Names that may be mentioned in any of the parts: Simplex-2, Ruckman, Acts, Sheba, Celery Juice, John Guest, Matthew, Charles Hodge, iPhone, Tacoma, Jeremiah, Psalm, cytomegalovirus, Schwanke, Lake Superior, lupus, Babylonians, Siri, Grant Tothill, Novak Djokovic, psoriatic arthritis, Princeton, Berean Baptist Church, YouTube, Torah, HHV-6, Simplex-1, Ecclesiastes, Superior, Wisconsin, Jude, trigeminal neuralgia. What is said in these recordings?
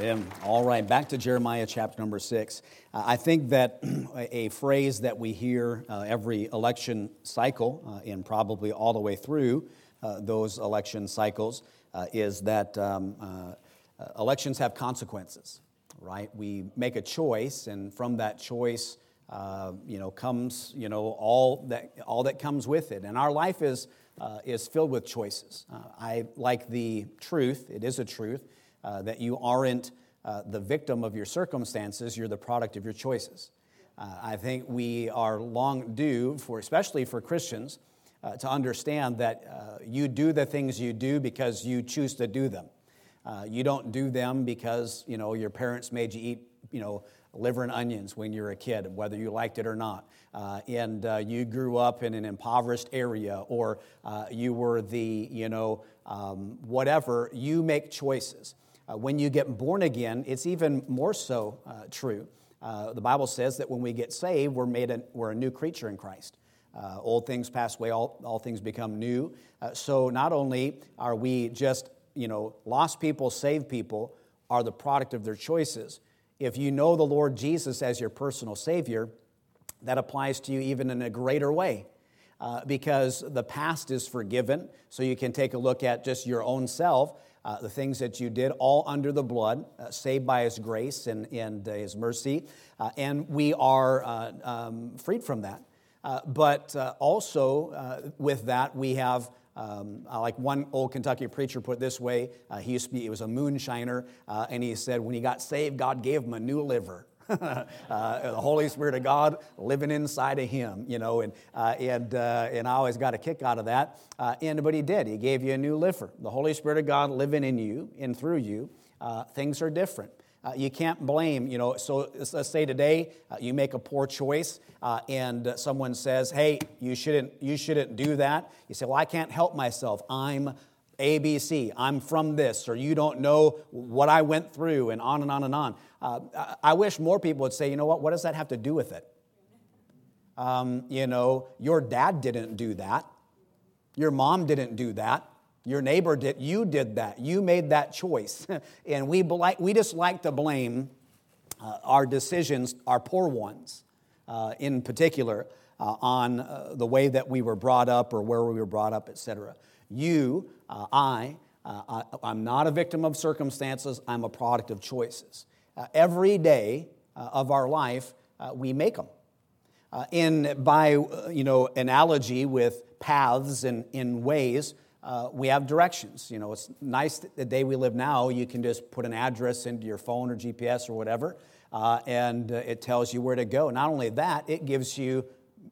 Amen. All right, back to Jeremiah chapter number 6. I think that a phrase that we hear every election cycle, and probably all the way through those election cycles, is that elections have consequences, right? We make a choice, and from that choice, comes, all that comes with it. And our life is filled with choices. I like the truth. It is a truth. That you aren't the victim of your circumstances, you're the product of your choices. I think we are long due, especially for Christians, to understand that you do the things you do because you choose to do them. You don't do them because, your parents made you eat, liver and onions when you were a kid, whether you liked it or not. And you grew up in an impoverished area, or you were the, whatever. You make choices. When you get born again, it's even more so true. The Bible says that when we get saved, we're a new creature in Christ. Old things pass away, all things become new. So not only are we just, lost people, saved people are the product of their choices. If you know the Lord Jesus as your personal Savior, that applies to you even in a greater way. Because the past is forgiven, so you can take a look at just your own self, the things that you did, all under the blood, saved by His grace and His mercy, and we are freed from that. But also with that, we have, like one old Kentucky preacher put it this way, he was a moonshiner, and he said when he got saved, God gave him a new liver. The Holy Spirit of God living inside of him, and I always got a kick out of that. But he did. He gave you a new liver. The Holy Spirit of God living in you and through you. Things are different. You can't blame, so let's say today you make a poor choice and someone says, hey, you shouldn't do that. You say, well, I can't help myself. I'm ABC, I'm from this, or you don't know what I went through, and on and on and on. I wish more people would say, what does that have to do with it? Your dad didn't do that. Your mom didn't do that. Your neighbor did. You did that. You made that choice. And we just like to blame our decisions, our poor ones in particular, on the way that we were brought up or where we were brought up, etc. You, I'm not a victim of circumstances. I'm a product of choices. Every day of our life, we make them. By analogy with paths and in ways, we have directions. It's nice that the day we live now, you can just put an address into your phone or GPS or whatever, and it tells you where to go. Not only that, it gives you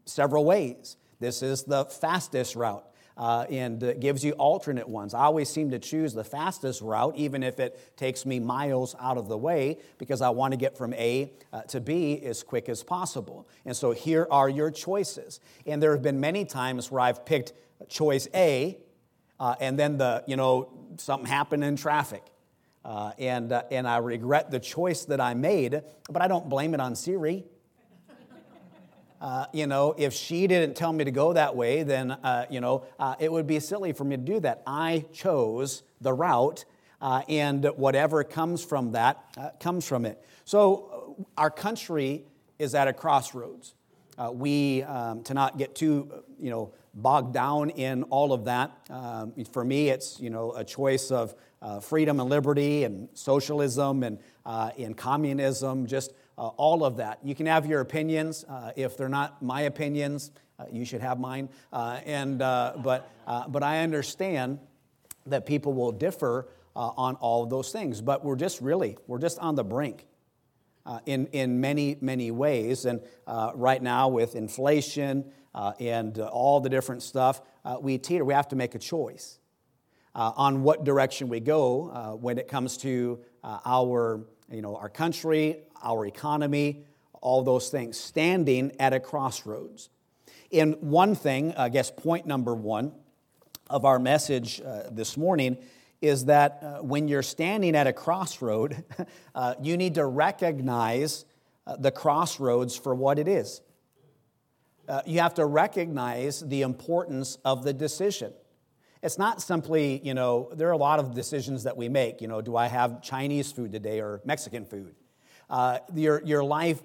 several ways. This is the fastest route. And gives you alternate ones. I always seem to choose the fastest route, even if it takes me miles out of the way, because I want to get from A to B as quick as possible. And so here are your choices. And there have been many times where I've picked choice A, and then something happened in traffic, and I regret the choice that I made, but I don't blame it on Siri. If she didn't tell me to go that way, then, it would be silly for me to do that. I chose the route, and whatever comes from that comes from it. So our country is at a crossroads. We to not get too, bogged down in all of that, for me, it's, a choice of freedom and liberty and socialism and communism, just all of that. You can have your opinions. If they're not my opinions, you should have mine. But I understand that people will differ on all of those things. But we're just on the brink in many, many ways. And right now with inflation and all the different stuff, we teeter. We have to make a choice on what direction we go when it comes to our country, our economy, all those things, standing at a crossroads. And one thing, I guess point number one of our message this morning is that when you're standing at a crossroad, you need to recognize the crossroads for what it is. You have to recognize the importance of the decision. It's not simply, you know, there are a lot of decisions that we make. You know, do I have Chinese food today or Mexican food? Your life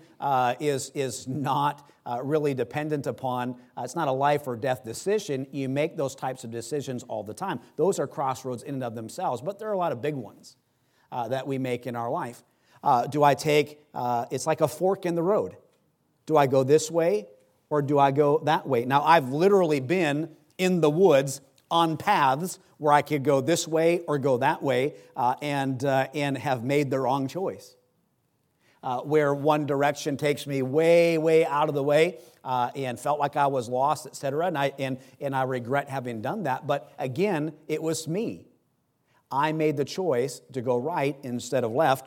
is not really dependent upon, it's not a life or death decision. You make those types of decisions all the time. Those are crossroads in and of themselves, but there are a lot of big ones that we make in our life. Do I take, it's like a fork in the road. Do I go this way or do I go that way? Now, I've literally been in the woods on paths where I could go this way or go that way and have made the wrong choice. Where one direction takes me way, way out of the way and felt like I was lost, etc. And I regret having done that. But again, it was me. I made the choice to go right instead of left,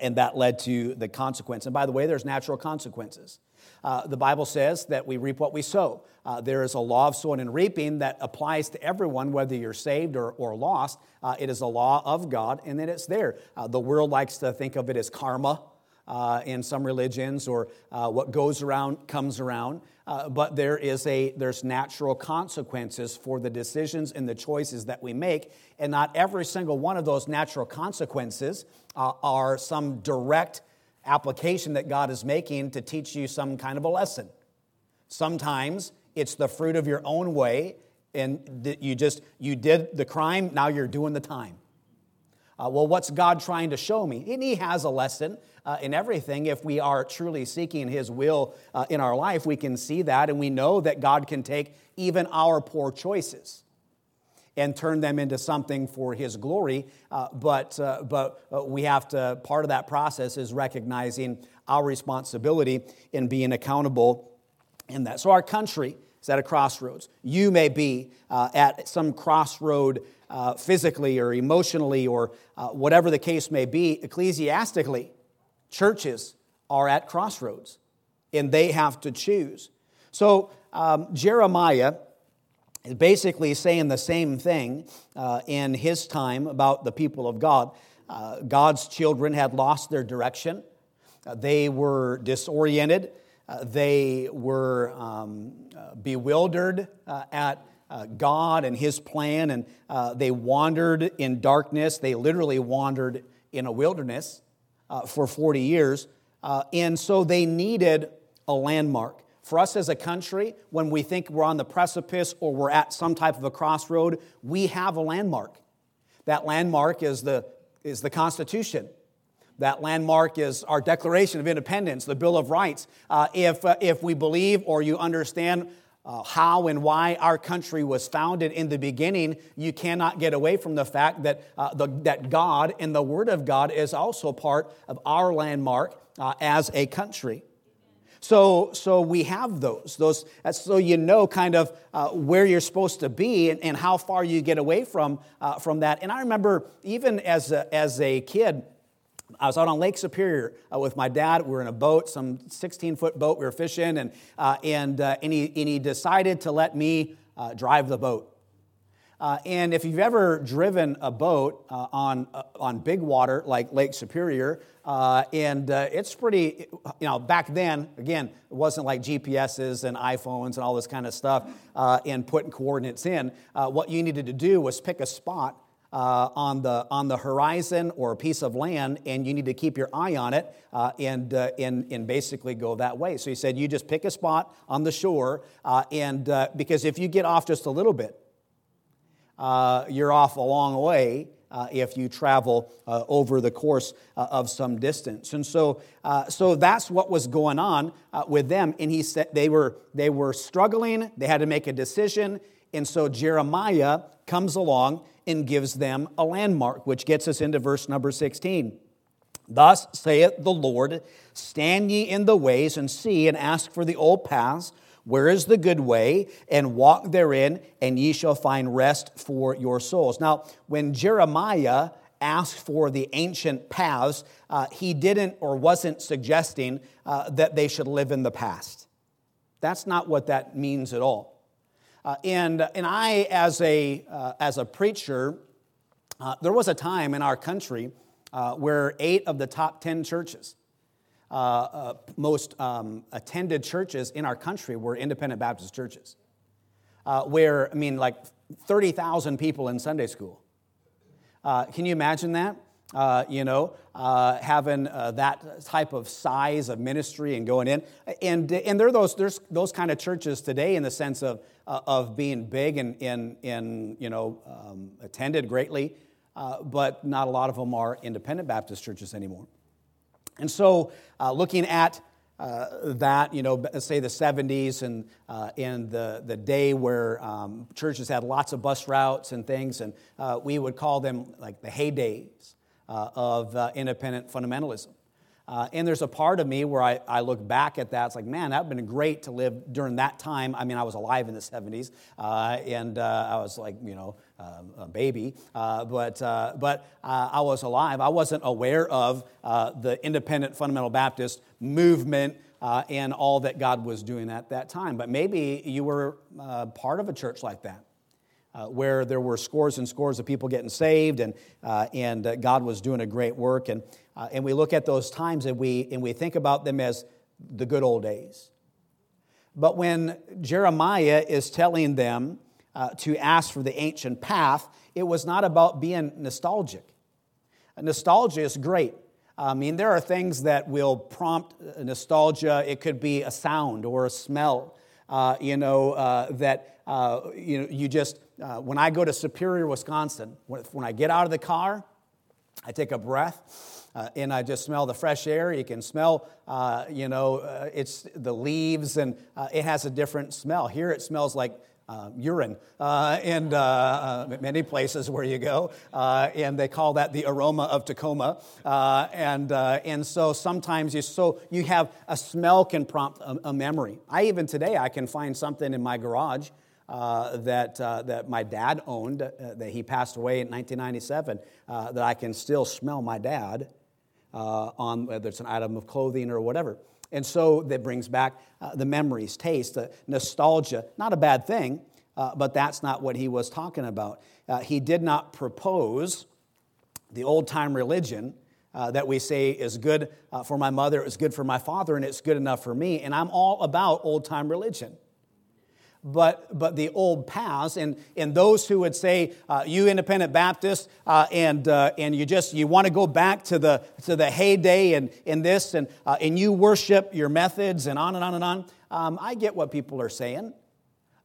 and that led to the consequence. And by the way, there's natural consequences. The Bible says that we reap what we sow. There is a law of sowing and reaping that applies to everyone, whether you're saved or lost. It is a law of God, and then it's there. The world likes to think of it as karma. In some religions, or what goes around comes around, but there's natural consequences for the decisions and the choices that we make, and not every single one of those natural consequences are some direct application that God is making to teach you some kind of a lesson. Sometimes it's the fruit of your own way, and you did the crime, now you're doing the time. Well, what's God trying to show me? And He has a lesson in everything. If we are truly seeking His will in our life, we can see that, and we know that God can take even our poor choices and turn them into something for His glory. But we have to. Part of that process is recognizing our responsibility and being accountable in that. So our country is at a crossroads. You may be at some crossroad. Physically or emotionally or whatever the case may be, ecclesiastically, churches are at crossroads, and they have to choose. So Jeremiah is basically saying the same thing in his time about the people of God. God's children had lost their direction. They were disoriented. They were bewildered at God and His plan, and they wandered in darkness. They literally wandered in a wilderness for 40 years, and so they needed a landmark. For us as a country, when we think we're on the precipice or we're at some type of a crossroad, we have a landmark. That landmark is the Constitution. That landmark is our Declaration of Independence, the Bill of Rights. If we believe or you understand how and why our country was founded in the beginning, you cannot get away from the fact that that God and the Word of God is also part of our landmark as a country. So we have those. That's so you know kind of where you're supposed to be and how far you get away from that. And I remember even as a kid, I was out on Lake Superior with my dad. We were in a boat, some 16-foot boat. We were fishing, and he decided to let me drive the boat. And if you've ever driven a boat on big water like Lake Superior, and it's pretty, you know, back then, again, it wasn't like GPSs and iPhones and all this kind of stuff and putting coordinates in. What you needed to do was pick a spot on the horizon or a piece of land, and you need to keep your eye on it and basically go that way. So he said, you just pick a spot on the shore, and because if you get off just a little bit, you're off a long way if you travel over the course of some distance. And so that's what was going on with them. And he said they were struggling. They had to make a decision. And so Jeremiah comes along and gives them a landmark, which gets us into verse number 16. Thus saith the Lord, stand ye in the ways and see, and ask for the old paths, where is the good way, and walk therein, and ye shall find rest for your souls. Now, when Jeremiah asked for the ancient paths, he didn't or wasn't suggesting that they should live in the past. That's not what that means at all. And I, as a preacher, there was a time in our country where 8 of the top 10 churches, most attended churches in our country were independent Baptist churches, where, I mean, like 30,000 people in Sunday school. Can you imagine that? Having that type of size of ministry and going in, and there's those kind of churches today in the sense of being big and in attended greatly, but not a lot of them are independent Baptist churches anymore. And so, looking at that, let's say the 70s and the day where churches had lots of bus routes and things, and we would call them like the heydays of independent fundamentalism. And there's a part of me where I look back at that. It's like, man, that would have been great to live during that time. I mean, I was alive in the 70s, and I was like, a baby. But I was alive. I wasn't aware of the independent fundamental Baptist movement and all that God was doing at that time. But maybe you were part of a church like that, where there were scores and scores of people getting saved, and God was doing a great work, and we look at those times and we think about them as the good old days. But when Jeremiah is telling them to ask for the ancient path, it was not about being nostalgic. Nostalgia is great. I mean, there are things that will prompt nostalgia. It could be a sound or a smell. When I go to Superior, Wisconsin, when I get out of the car, I take a breath and I just smell the fresh air. You can smell, it's the leaves, and it has a different smell. Here it smells like urine in many places where you go, and they call that the aroma of Tacoma. And so sometimes you have a smell can prompt a memory. Even today I can find something in my garage that my dad owned, that he passed away in 1997. That I can still smell my dad on whether it's an item of clothing or whatever. And so that brings back the memories, taste, nostalgia. Not a bad thing, but that's not what he was talking about. He did not propose the old-time religion that we say is good for my mother, it's good for my father, and it's good enough for me. And I'm all about old-time religion. But the old paths, and those who would say, you independent Baptists, and you want to go back to the heyday and this, and you worship your methods and on and on and on. I get what people are saying,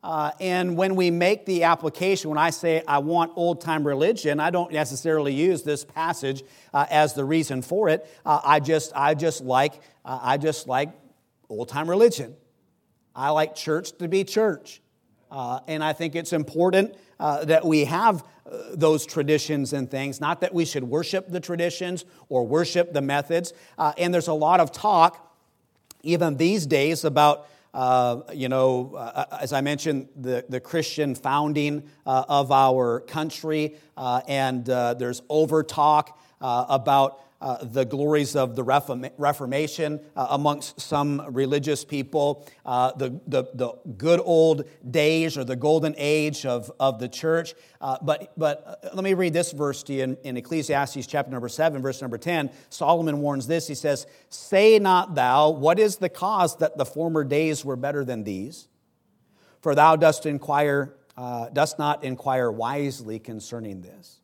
and when we make the application, when I say I want old time religion, I don't necessarily use this passage as the reason for it. I just like old time religion. I like church to be church, and I think it's important that we have those traditions and things, not that we should worship the traditions or worship the methods, and there's a lot of talk, even these days, about, as I mentioned, the Christian founding of our country, and there's over-talk about the glories of the Reformation amongst some religious people, the good old days or the golden age of the church. But let me read this verse to you in Ecclesiastes chapter number 7, verse number 10. Solomon warns this. He says, "Say not thou, what is the cause that the former days were better than these? For thou dost not inquire wisely concerning this."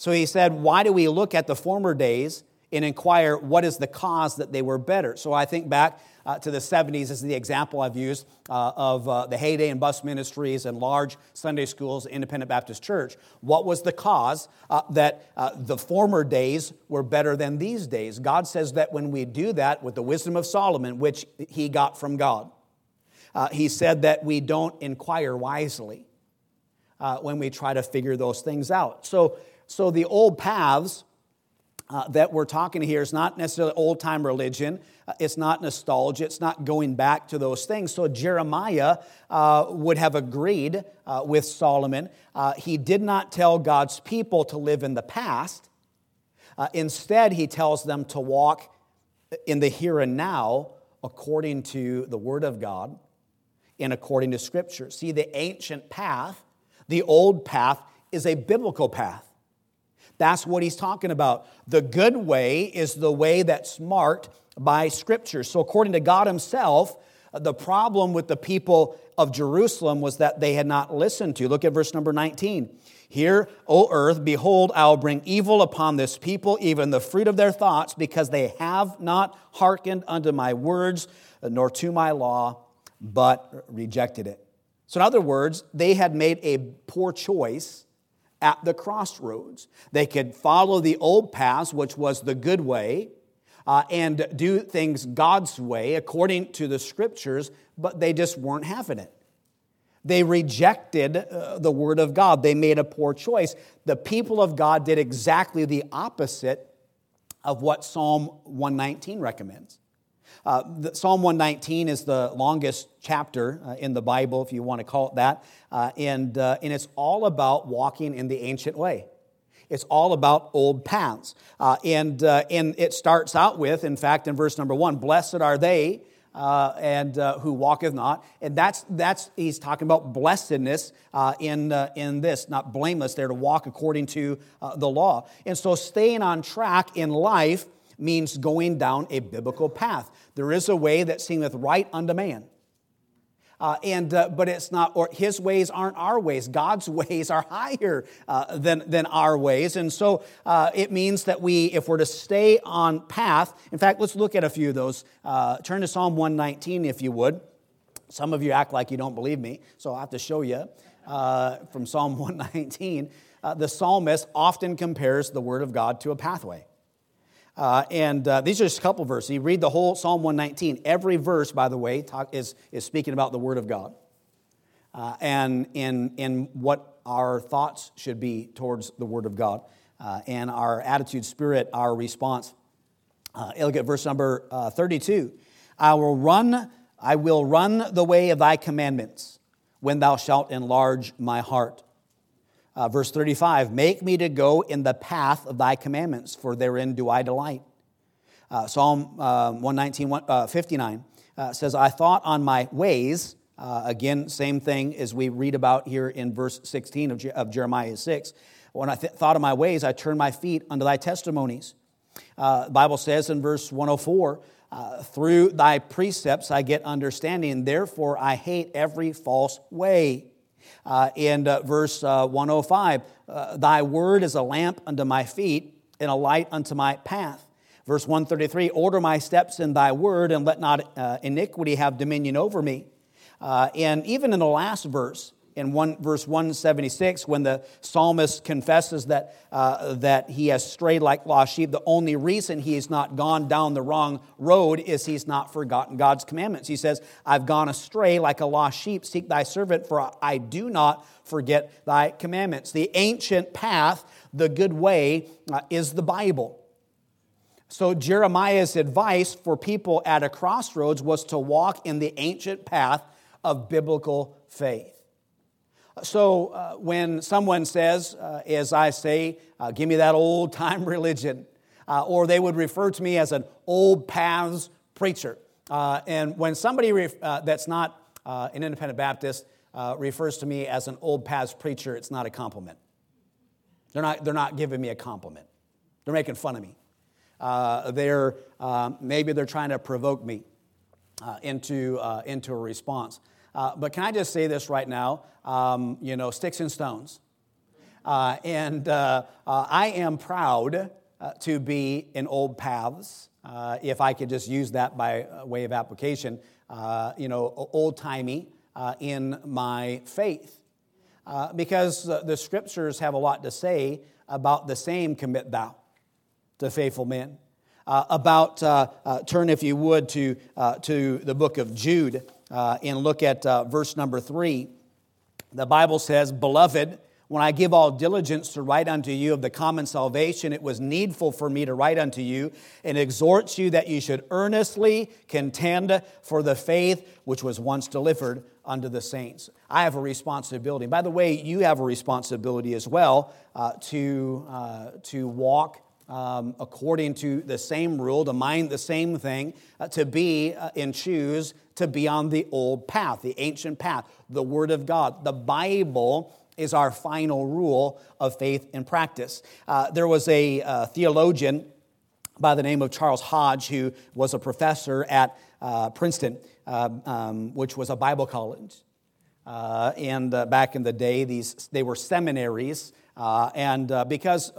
So he said, why do we look at the former days and inquire what is the cause that they were better? So I think back to the 70s is the example I've used of the heyday in bus ministries and large Sunday schools, Independent Baptist Church. What was the cause that the former days were better than these days? God says that when we do that with the wisdom of Solomon, which he got from God, he said that we don't inquire wisely when we try to figure those things out. So the old paths that we're talking here is not necessarily old-time religion. It's not nostalgia. It's not going back to those things. So Jeremiah would have agreed with Solomon. He did not tell God's people to live in the past. Instead, he tells them to walk in the here and now according to the Word of God and according to Scripture. See, the ancient path, the old path, is a biblical path. That's what he's talking about. The good way is the way that's marked by Scripture. So according to God himself, The problem with the people of Jerusalem was that they had not listened to. Look at verse number 19. Hear, O earth, behold, I will bring evil upon this people, even the fruit of their thoughts, because they have not hearkened unto my words, nor to my law, but rejected it. So in other words, they had made a poor choice at the crossroads. They could follow the old paths, which was the good way, and do things God's way according to the Scriptures, but they just weren't having it. They rejected the Word of God. They made a poor choice. The people of God did exactly the opposite of what Psalm 119 recommends. Psalm 119 is the longest chapter in the Bible, if you want to call it that, and it's all about walking in the ancient way. It's all about old paths, and it starts out with, in fact, in verse number 1, blessed are they who walketh not, and that's he's talking about blessedness in this, not blameless. They're to walk according to the law, and so staying on track in life means going down a biblical path. There is a way that seemeth right unto man. But it's not, or his ways aren't our ways. God's ways are higher than our ways. And so it means that we, if we're to stay on path, in fact, let's look at a few of those. Turn to Psalm 119 if you would. Some of you act like you don't believe me, so I'll have to show you from Psalm 119. The psalmist often compares the Word of God to a pathway. These are just a couple verses. You read the whole Psalm 119. Every verse, by the way, is speaking about the Word of God and in what our thoughts should be towards the Word of God and our attitude, spirit, our response. Look at verse number 32. I will run the way of thy commandments when thou shalt enlarge my heart. Verse 35, make me to go in the path of thy commandments, for therein do I delight. Psalm 119, 59 says, I thought on my ways. Again, same thing as we read about here in verse 16 of Jeremiah 6. When I thought on my ways, I turned my feet unto thy testimonies. The Bible says in verse 104, through thy precepts I get understanding, therefore I hate every false way. In verse 105, thy word is a lamp unto my feet and a light unto my path. Verse 133, order my steps in thy word and let not iniquity have dominion over me. And even in the last verse, verse 176, when the psalmist confesses that he has strayed like lost sheep, the only reason he has not gone down the wrong road is he's not forgotten God's commandments. He says, I've gone astray like a lost sheep. Seek thy servant, for I do not forget thy commandments. The ancient path, the good way, is the Bible. So Jeremiah's advice for people at a crossroads was to walk in the ancient path of biblical faith. So when someone says, as I say, give me that old-time religion, or they would refer to me as an old paths preacher. And when somebody that's not an independent Baptist refers to me as an old paths preacher, it's not a compliment. They're not giving me a compliment. They're making fun of me. Maybe they're trying to provoke me into a response. But can I just say this right now? Sticks and stones. I am proud to be in old paths, if I could just use that by way of application, old-timey in my faith. Because the Scriptures have a lot to say about the same commit thou to faithful men. Turn, if you would, to the book of Jude. And look at verse number 3. The Bible says, Beloved, when I give all diligence to write unto you of the common salvation, it was needful for me to write unto you and exhort you that you should earnestly contend for the faith which was once delivered unto the saints. I have a responsibility. By the way, you have a responsibility as well to walk according to the same rule, to mind the same thing, to be and choose to be on the old path, the ancient path, the Word of God. The Bible is our final rule of faith and practice. There was a theologian by the name of Charles Hodge, who was a professor at Princeton, which was a Bible college. And back in the day, they were seminaries, and because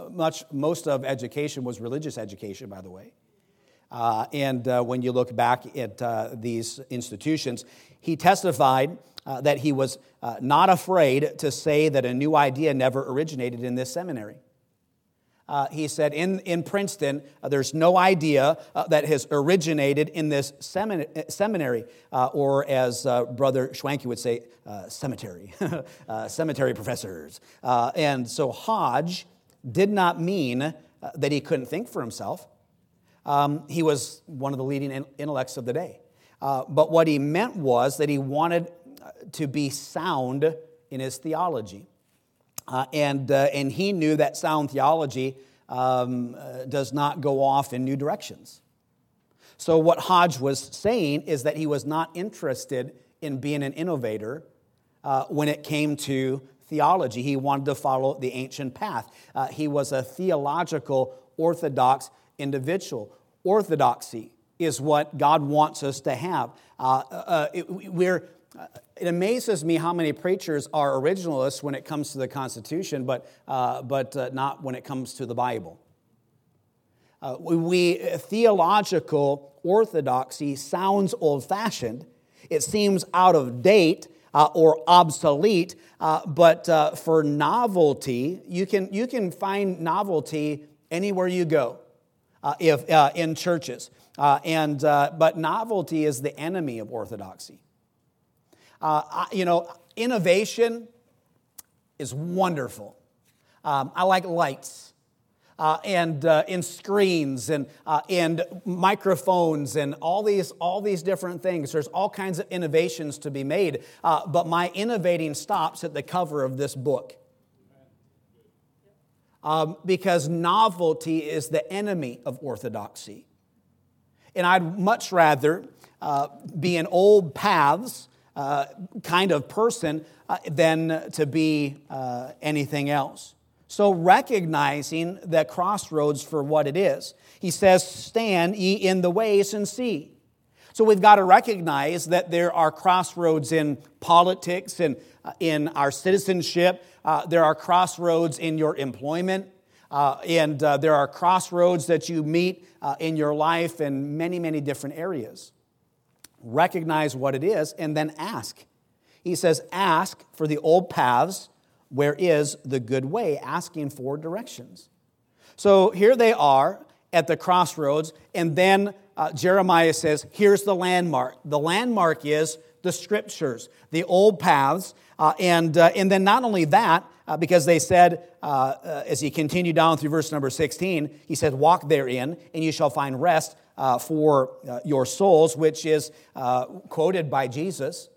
most of education was religious education, by the way. And when you look back at these institutions, he testified that he was not afraid to say that a new idea never originated in this seminary. He said, in Princeton, there's no idea that has originated in this seminary, or as Brother Schwanke would say, cemetery, cemetery professors. And so Hodge did not mean that he couldn't think for himself. He was one of the leading intellects of the day. But what he meant was that he wanted to be sound in his theology. And he knew that sound theology does not go off in new directions. So what Hodge was saying is that he was not interested in being an innovator when it came to theology. He wanted to follow the ancient path. He was a theological orthodox individual. Orthodoxy is what God wants us to have. It amazes me how many preachers are originalists when it comes to the Constitution, but not when it comes to the Bible. Theological orthodoxy sounds old-fashioned. It seems out of date or obsolete. But for novelty, you can find novelty anywhere you go, if in churches. But novelty is the enemy of orthodoxy. Innovation is wonderful. I like lights and screens and microphones and all these different things. There's all kinds of innovations to be made, but my innovating stops at the cover of this book. Because novelty is the enemy of orthodoxy. And I'd much rather be in old paths kind of person than to be anything else. So recognizing the crossroads for what it is, he says, "Stand ye in the ways and see." So we've got to recognize that there are crossroads in politics and in our citizenship. There are crossroads in your employment, and there are crossroads that you meet in your life in many, many different areas. Recognize what it is, and then ask. He says, ask for the old paths, where is the good way, asking for directions. So here they are at the crossroads, and then Jeremiah says, here's the landmark. The landmark is the Scriptures, the old paths, and then not only that, because they said, as he continued down through verse number 16, he said, walk therein, and you shall find rest for your souls, which is quoted by Jesus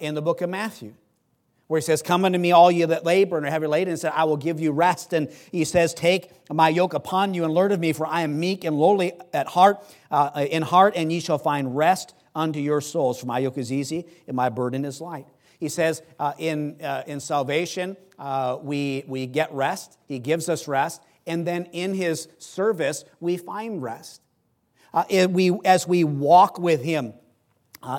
in the book of Matthew, where he says, come unto me all ye that labor and are heavy laden, and said, I will give you rest. And he says, take my yoke upon you and learn of me, for I am meek and lowly at heart, and ye shall find rest unto your souls. For my yoke is easy and my burden is light. He says, in salvation, we get rest. He gives us rest. And then in his service, we find rest. As we walk with him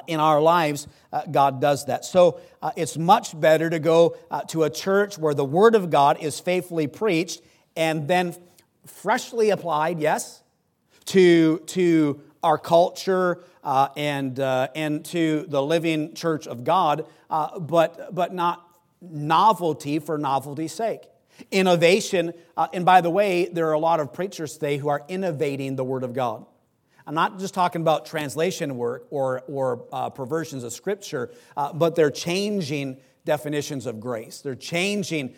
in our lives, God does that. So it's much better to go to a church where the Word of God is faithfully preached and then freshly applied, yes, to our culture and to the living church of God, but not novelty for novelty's sake. Innovation, and by the way, there are a lot of preachers today who are innovating the Word of God. I'm not just talking about translation work or perversions of Scripture, but they're changing definitions of grace. They're changing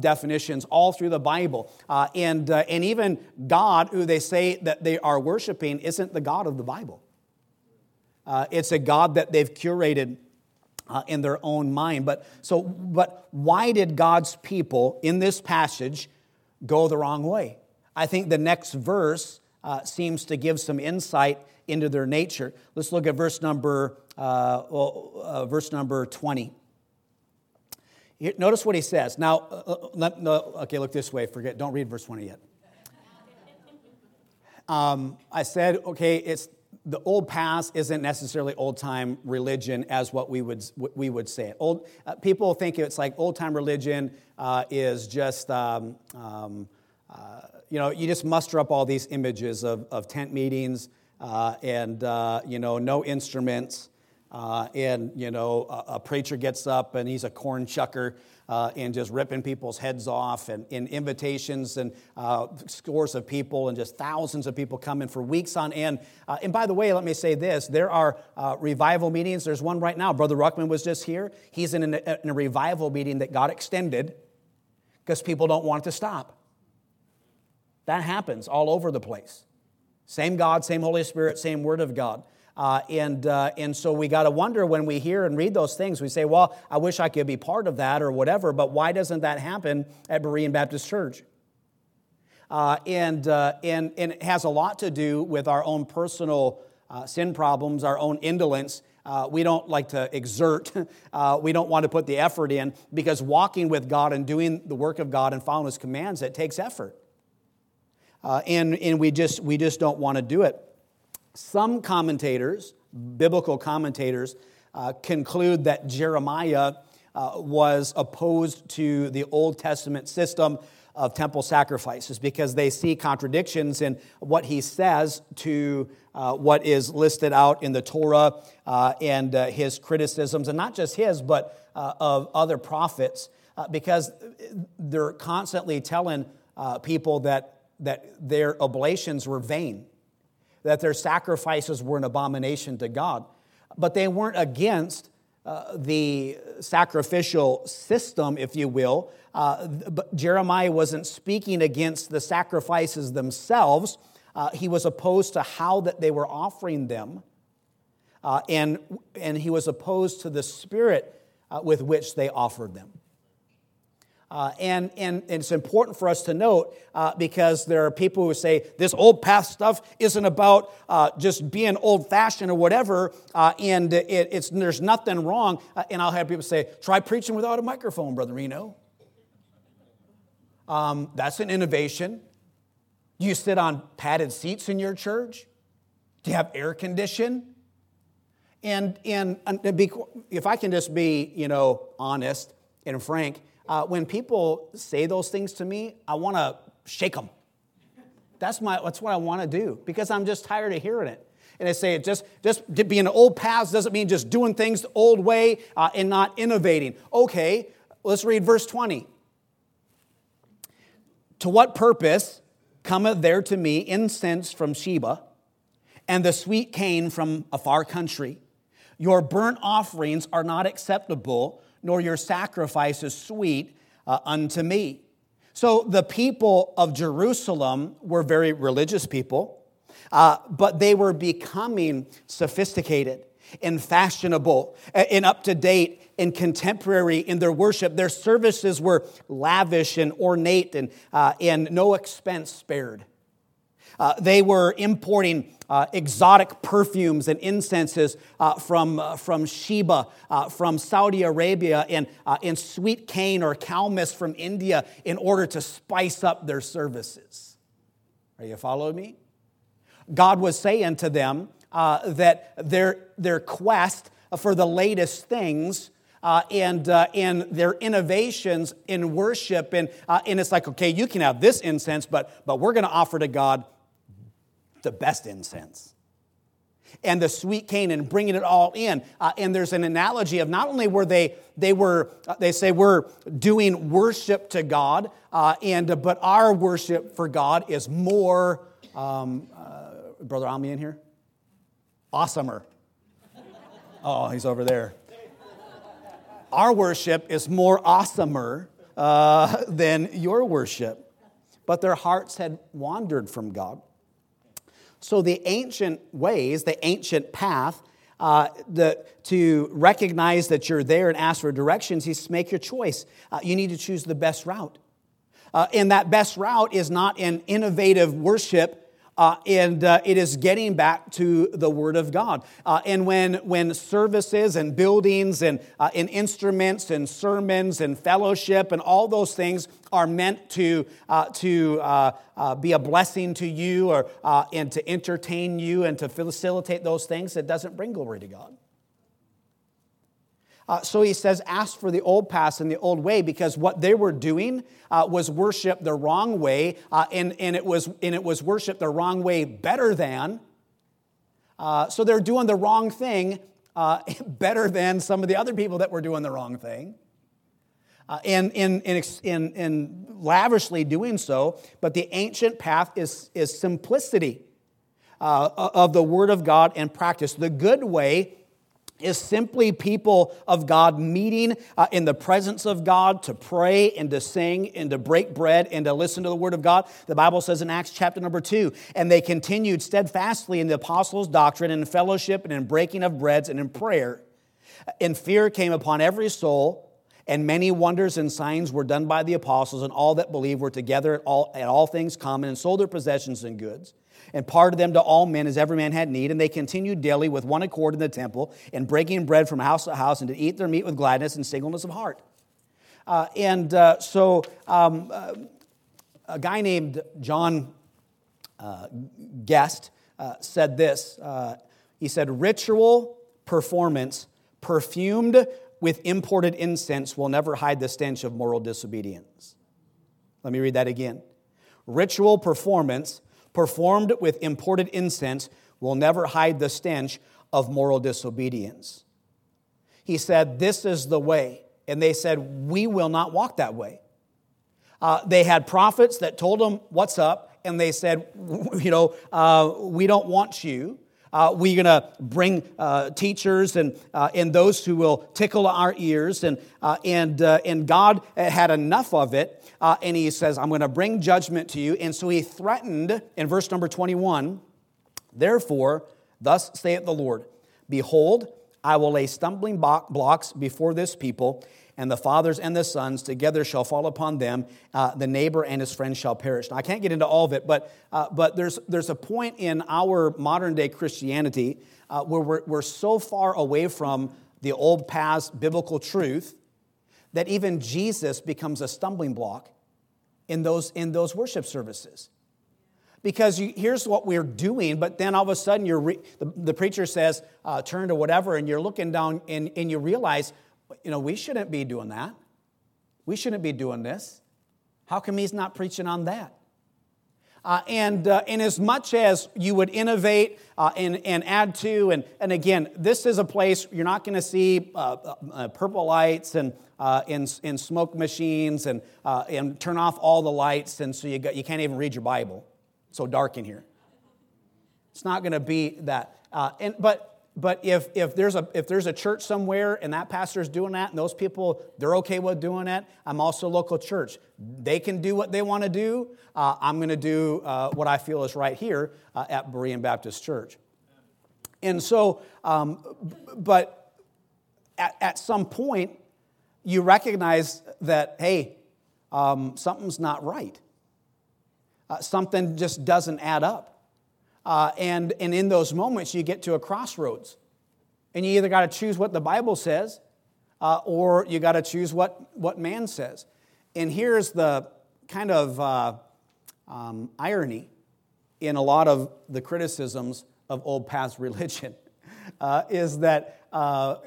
definitions all through the Bible. And even God, who they say that they are worshiping, isn't the God of the Bible. It's a God that they've curated in their own mind. But why did God's people in this passage go the wrong way? I think the next verse seems to give some insight into their nature. Let's look at verse number 20. Here, notice what he says. Now, look this way. Don't read verse 20 yet. I said, okay, it's the old past isn't necessarily old-time religion as what we would say it. People think it's like old-time religion is just, you just muster up all these images of tent meetings and no instruments. A preacher gets up and he's a corn shucker and just ripping people's heads off, and in invitations and scores of people and just thousands of people coming for weeks on end. And by the way, let me say this. There are revival meetings. There's one right now. Brother Ruckman was just here. He's in a revival meeting that got extended because people don't want it to stop. That happens all over the place. Same God, same Holy Spirit, same Word of God. And so we got to wonder when we hear and read those things, we say, well, I wish I could be part of that or whatever, but why doesn't that happen at Berean Baptist Church? And it has a lot to do with our own personal sin problems, our own indolence. We don't like to exert. We don't want to put the effort in, because walking with God and doing the work of God and following His commands, it takes effort. And we just don't want to do it. Some commentators, biblical commentators, conclude that Jeremiah was opposed to the Old Testament system of temple sacrifices because they see contradictions in what he says to what is listed out in the Torah and his criticisms, and not just his, but of other prophets, because they're constantly telling people that their oblations were vain, that their sacrifices were an abomination to God. But they weren't against the sacrificial system, if you will. But Jeremiah wasn't speaking against the sacrifices themselves. He was opposed to how that they were offering them. And he was opposed to the spirit with which they offered them. And it's important for us to note because there are people who say this old past stuff isn't about just being old-fashioned or whatever, and it's there's nothing wrong. And I'll have people say, try preaching without a microphone, Brother Reno. That's an innovation. Do you sit on padded seats in your church? Do you have air condition? And if I can just be, honest and frank, when people say those things to me, I want to shake them. That's what I want to do, because I'm just tired of hearing it. And they say just being an old past doesn't mean just doing things the old way and not innovating. Okay, let's read verse 20. To what purpose cometh there to me incense from Sheba, and the sweet cane from a far country? Your burnt offerings are not acceptable, nor your sacrifice is sweet unto me. So the people of Jerusalem were very religious people, but they were becoming sophisticated and fashionable and up-to-date and contemporary in their worship. Their services were lavish and ornate and no expense spared. They were importing exotic perfumes and incenses from Sheba, from Saudi Arabia, and sweet cane or cow mist from India in order to spice up their services. Are you following me? God was saying to them that their quest for the latest things and their innovations in worship, and it's like, okay, you can have this incense, but we're going to offer to God the best incense and the sweet cane, and bringing it all in. And there's an analogy of not only were they say we're doing worship to God, but our worship for God is more. Brother Ami in here, awesomer. Oh, he's over there. Our worship is more awesomer than your worship, but their hearts had wandered from God. So the ancient ways, the ancient path, to recognize that you're there and ask for directions, you make your choice. You need to choose the best route. And that best route is not an innovative worship, And it is getting back to the Word of God. And when services and buildings and instruments and sermons and fellowship and all those things are meant to be a blessing to you and to entertain you and to facilitate those things, it doesn't bring glory to God. So he says, ask for the old paths and the old way, because what they were doing was worship the wrong way, and it was worship the wrong way better than. So they're doing the wrong thing better than some of the other people that were doing the wrong thing, and lavishly doing so. But the ancient path is simplicity of the Word of God and practice. The good way is simply people of God meeting in the presence of God to pray and to sing and to break bread and to listen to the Word of God. The Bible says in Acts chapter number 2, and they continued steadfastly in the apostles' doctrine and in fellowship and in breaking of breads and in prayer. And fear came upon every soul, and many wonders and signs were done by the apostles, and all that believed were together at all things common and sold their possessions and goods. And parted them to all men as every man had need. And they continued daily with one accord in the temple and breaking bread from house to house and to eat their meat with gladness and singleness of heart. So a guy named John Guest said this. He said, ritual performance perfumed with imported incense will never hide the stench of moral disobedience. Let me read that again. Ritual performance performed with imported incense will never hide the stench of moral disobedience. He said, this is the way. And they said, we will not walk that way. They had prophets that told them what's up. And they said, we don't want you. We're going to bring teachers and those who will tickle our ears. And God had enough of it. And he says, I'm going to bring judgment to you. And so he threatened in verse number 21, therefore, thus saith the Lord, behold, I will lay stumbling blocks before this people, and the fathers and the sons together shall fall upon them. The neighbor and his friend shall perish. Now, I can't get into all of it, but there's a point in our modern day Christianity where we're so far away from the old paths, biblical truth, that even Jesus becomes a stumbling block in those worship services. Because here's what we're doing, but then all of a sudden the preacher says, turn to whatever, and you're looking down and you realize, we shouldn't be doing that. We shouldn't be doing this. How come he's not preaching on that? And as much as you would innovate and add to, and again, this is a place you're not going to see purple lights and smoke machines and turn off all the lights, and so you can't even read your Bible. It's so dark in here. It's not going to be that. But if there's a church somewhere and that pastor's doing that and those people, they're okay with doing that, I'm also a local church. They can do what they want to do. I'm going to do what I feel is right here at Berean Baptist Church. And so, but at some point, you recognize that, hey, something's not right. Something just doesn't add up. And in those moments, you get to a crossroads. And you either got to choose what the Bible says or you got to choose what man says. And here's the kind of irony in a lot of the criticisms of old paths religion is that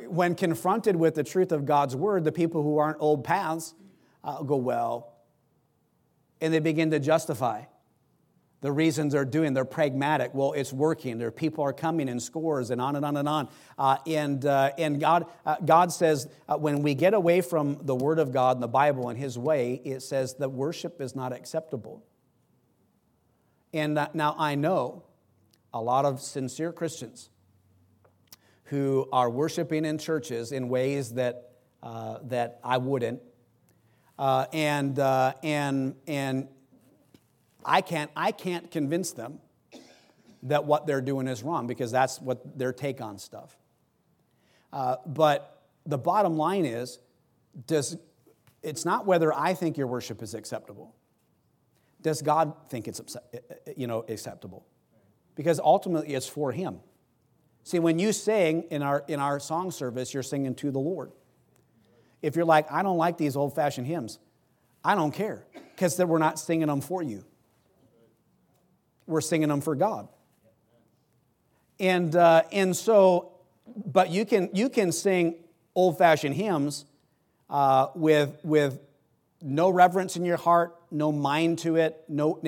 when confronted with the truth of God's Word, the people who aren't old paths go, well, and they begin to justify the reasons they're doing. They're pragmatic. Well, it's working. Their people are coming in scores and on and on and on. And God says, when we get away from the Word of God and the Bible and His way, it says that worship is not acceptable. And now I know a lot of sincere Christians who are worshiping in churches in ways that I wouldn't. And I can't convince them that what they're doing is wrong, because that's what their take on stuff. But the bottom line is, it's not whether I think your worship is acceptable. Does God think it's acceptable? because ultimately it's for him. See, when you sing in our song service, you're singing to the Lord. If you're like, I don't like these old-fashioned hymns, I don't care, because we're not singing them for you. We're singing them for God. And so, but you can sing old-fashioned hymns with no reverence in your heart, no mind to it, not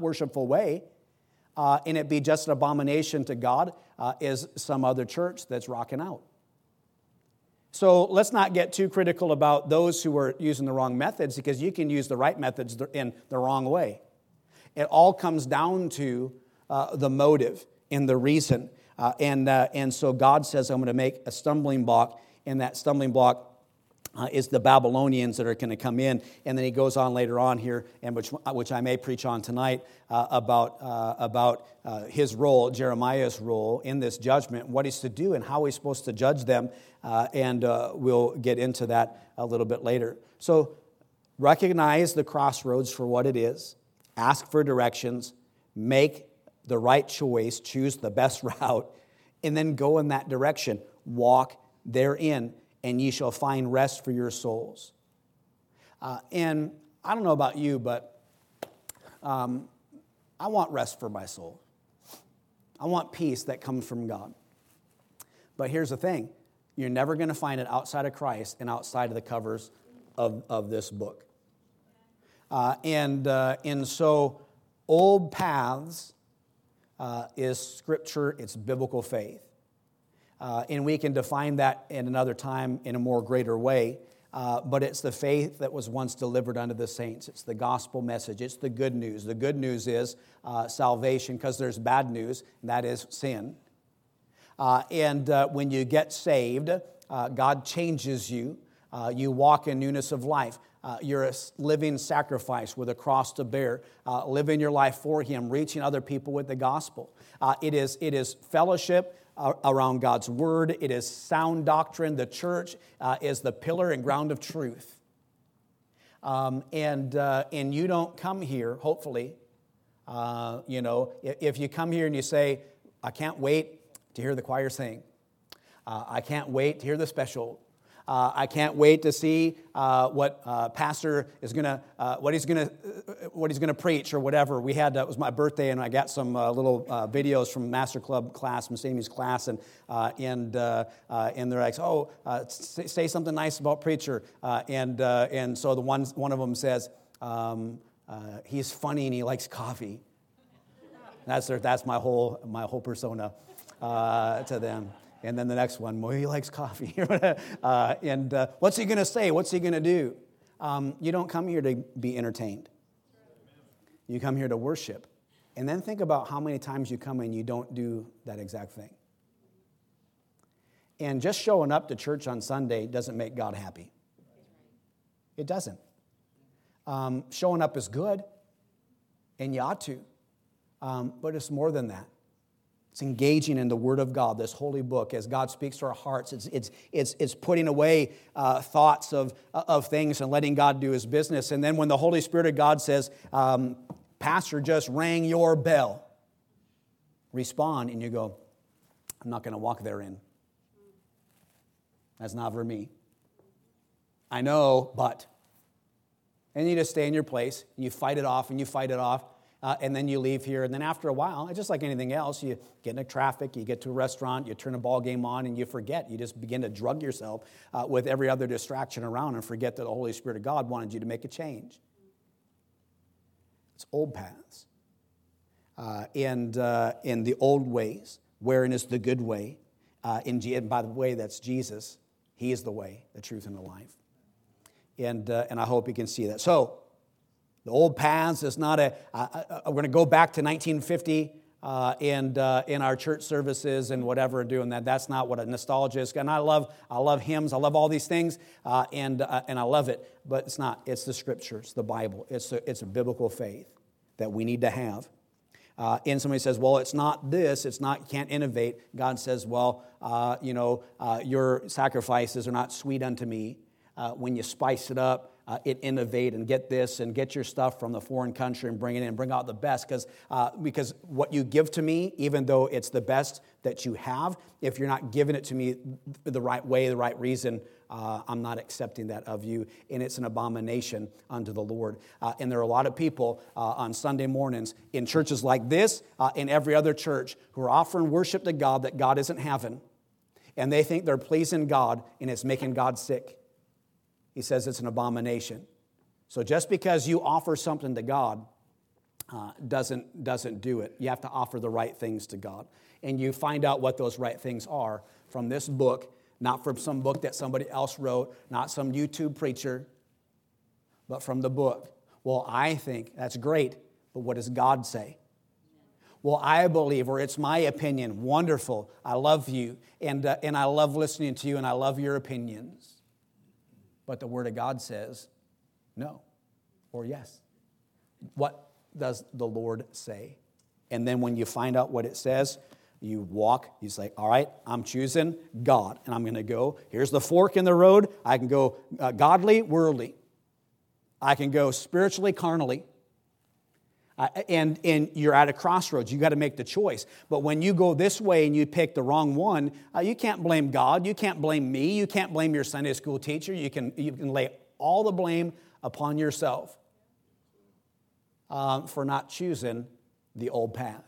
worshipful way, and it be just an abomination to God is some other church that's rocking out. So let's not get too critical about those who are using the wrong methods, because you can use the right methods in the wrong way. It all comes down to the motive and the reason. And so God says, I'm going to make a stumbling block, and that stumbling block is the Babylonians that are going to come in. And then he goes on later on here, and which I may preach on tonight, about his role, Jeremiah's role in this judgment, what he's to do and how he's supposed to judge them. And we'll get into that a little bit later. So recognize the crossroads for what it is. Ask for directions. Make the right choice. Choose the best route. And then go in that direction. Walk therein, and ye shall find rest for your souls. And I don't know about you, but I want rest for my soul. I want peace that comes from God. But here's the thing. You're never going to find it outside of Christ and outside of the covers of this book. And so old paths is scripture, it's biblical faith. And we can define that in another time in a more greater way. But it's the faith that was once delivered unto the saints. It's the gospel message. It's the good news. The good news is salvation, because there's bad news, and that is sin. And when you get saved, God changes you. You walk in newness of life. You're a living sacrifice with a cross to bear, living your life for Him, reaching other people with the gospel. It is fellowship around God's word. It is sound doctrine. The church is the pillar and ground of truth. And you don't come here, hopefully. If you come here and you say, I can't wait to hear the choir sing. I can't wait to hear the special. I can't wait to see what pastor is gonna, what he's gonna preach or whatever. We had it was my birthday, and I got some little videos from Master Club class, from Sammy's class, and they're like, say something nice about preacher, and so the one of them says, he's funny and he likes coffee. That's my whole persona to them. And then the next one, well, he likes coffee. And what's he going to say? What's he going to do? You don't come here to be entertained. You come here to worship. And then think about how many times you come and you don't do that exact thing. And just showing up to church on Sunday doesn't make God happy. It doesn't. Showing up is good, and you ought to. But it's more than that. It's engaging in the Word of God, this holy book, as God speaks to our hearts. It's putting away thoughts of things and letting God do His business. And then when the Holy Spirit of God says, "Pastor just rang your bell," respond, and you go, "I'm not going to walk therein. That's not for me. I know, but." And you just stay in your place, and you fight it off, and you fight it off. And then you leave here, and then after a while, just like anything else, you get into traffic, you get to a restaurant, you turn a ball game on, and you forget. You just begin to drug yourself with every other distraction around and forget that the Holy Spirit of God wanted you to make a change. It's old paths. And the old ways, wherein is the good way. And by the way, that's Jesus. He is the way, the truth, and the life. And I hope you can see that. So, the old paths is not we're going to go back to 1950 and in our church services and whatever doing that. That's not what a nostalgia is. And I love hymns. I love all these things, and I love it. But it's not. It's the scriptures, the Bible. It's a biblical faith that we need to have. And somebody says, well, it's not this. It's not, you can't innovate. God says, well, your sacrifices are not sweet unto me. When you spice it up, innovate and get this and get your stuff from the foreign country and bring it in, bring out the best, because what you give to me, even though it's the best that you have, if you're not giving it to me the right way, the right reason, I'm not accepting that of you, and it's an abomination unto the Lord. And there are a lot of people on Sunday mornings in churches like this, in every other church, who are offering worship to God that God isn't having, and they think they're pleasing God, and it's making God sick. He says it's an abomination. So just because you offer something to God doesn't do it. You have to offer the right things to God. And you find out what those right things are from this book, not from some book that somebody else wrote, not some YouTube preacher, but from the book. Well, I think that's great, but what does God say? Well, I believe, or it's my opinion, wonderful, I love you, and I love listening to you, and I love your opinions. But the Word of God says no or yes. What does the Lord say? And then when you find out what it says, you walk, you say, all right, I'm choosing God, and I'm going to go. Here's the fork in the road. I can go godly, worldly. I can go spiritually, carnally. And you're at a crossroads. You got to make the choice. But when you go this way and you pick the wrong one, you can't blame God. You can't blame me. You can't blame your Sunday school teacher. You can lay all the blame upon yourself for not choosing the old path.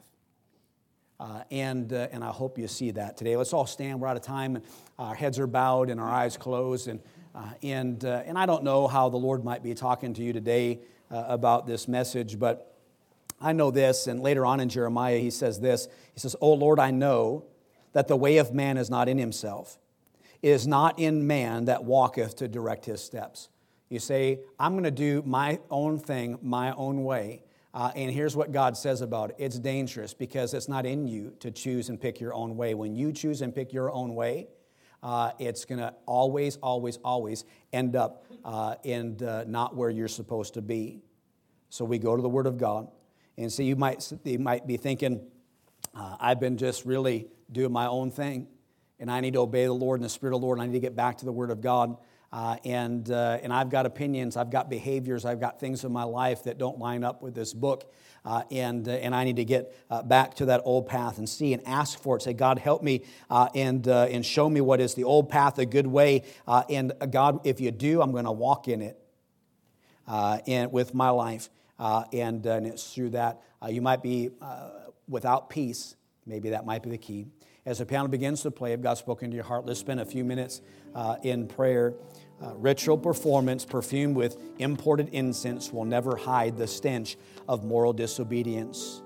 And I hope you see that today. Let's all stand. We're out of time. And our heads are bowed and our eyes closed. And I don't know how the Lord might be talking to you today about this message, but I know this, and later on in Jeremiah, he says this. He says, "O Lord, I know that the way of man is not in himself. It is not in man that walketh to direct his steps." You say, I'm going to do my own thing, my own way. And here's what God says about it. It's dangerous because it's not in you to choose and pick your own way. When you choose and pick your own way, it's going to always, always, always end up not where you're supposed to be. So we go to the Word of God. And so you might be thinking, I've been just really doing my own thing, and I need to obey the Lord and the Spirit of the Lord, and I need to get back to the Word of God. And I've got opinions, I've got behaviors, I've got things in my life that don't line up with this book, and I need to get back to that old path and see and ask for it. Say, God, help me and show me what is the old path, the good way. And God, if you do, I'm going to walk in it and with my life. And it's through that you might be without peace. Maybe that might be the key. As the piano begins to play, if God's spoken to your heart, let's spend a few minutes in prayer. Ritual performance perfumed with imported incense will never hide the stench of moral disobedience.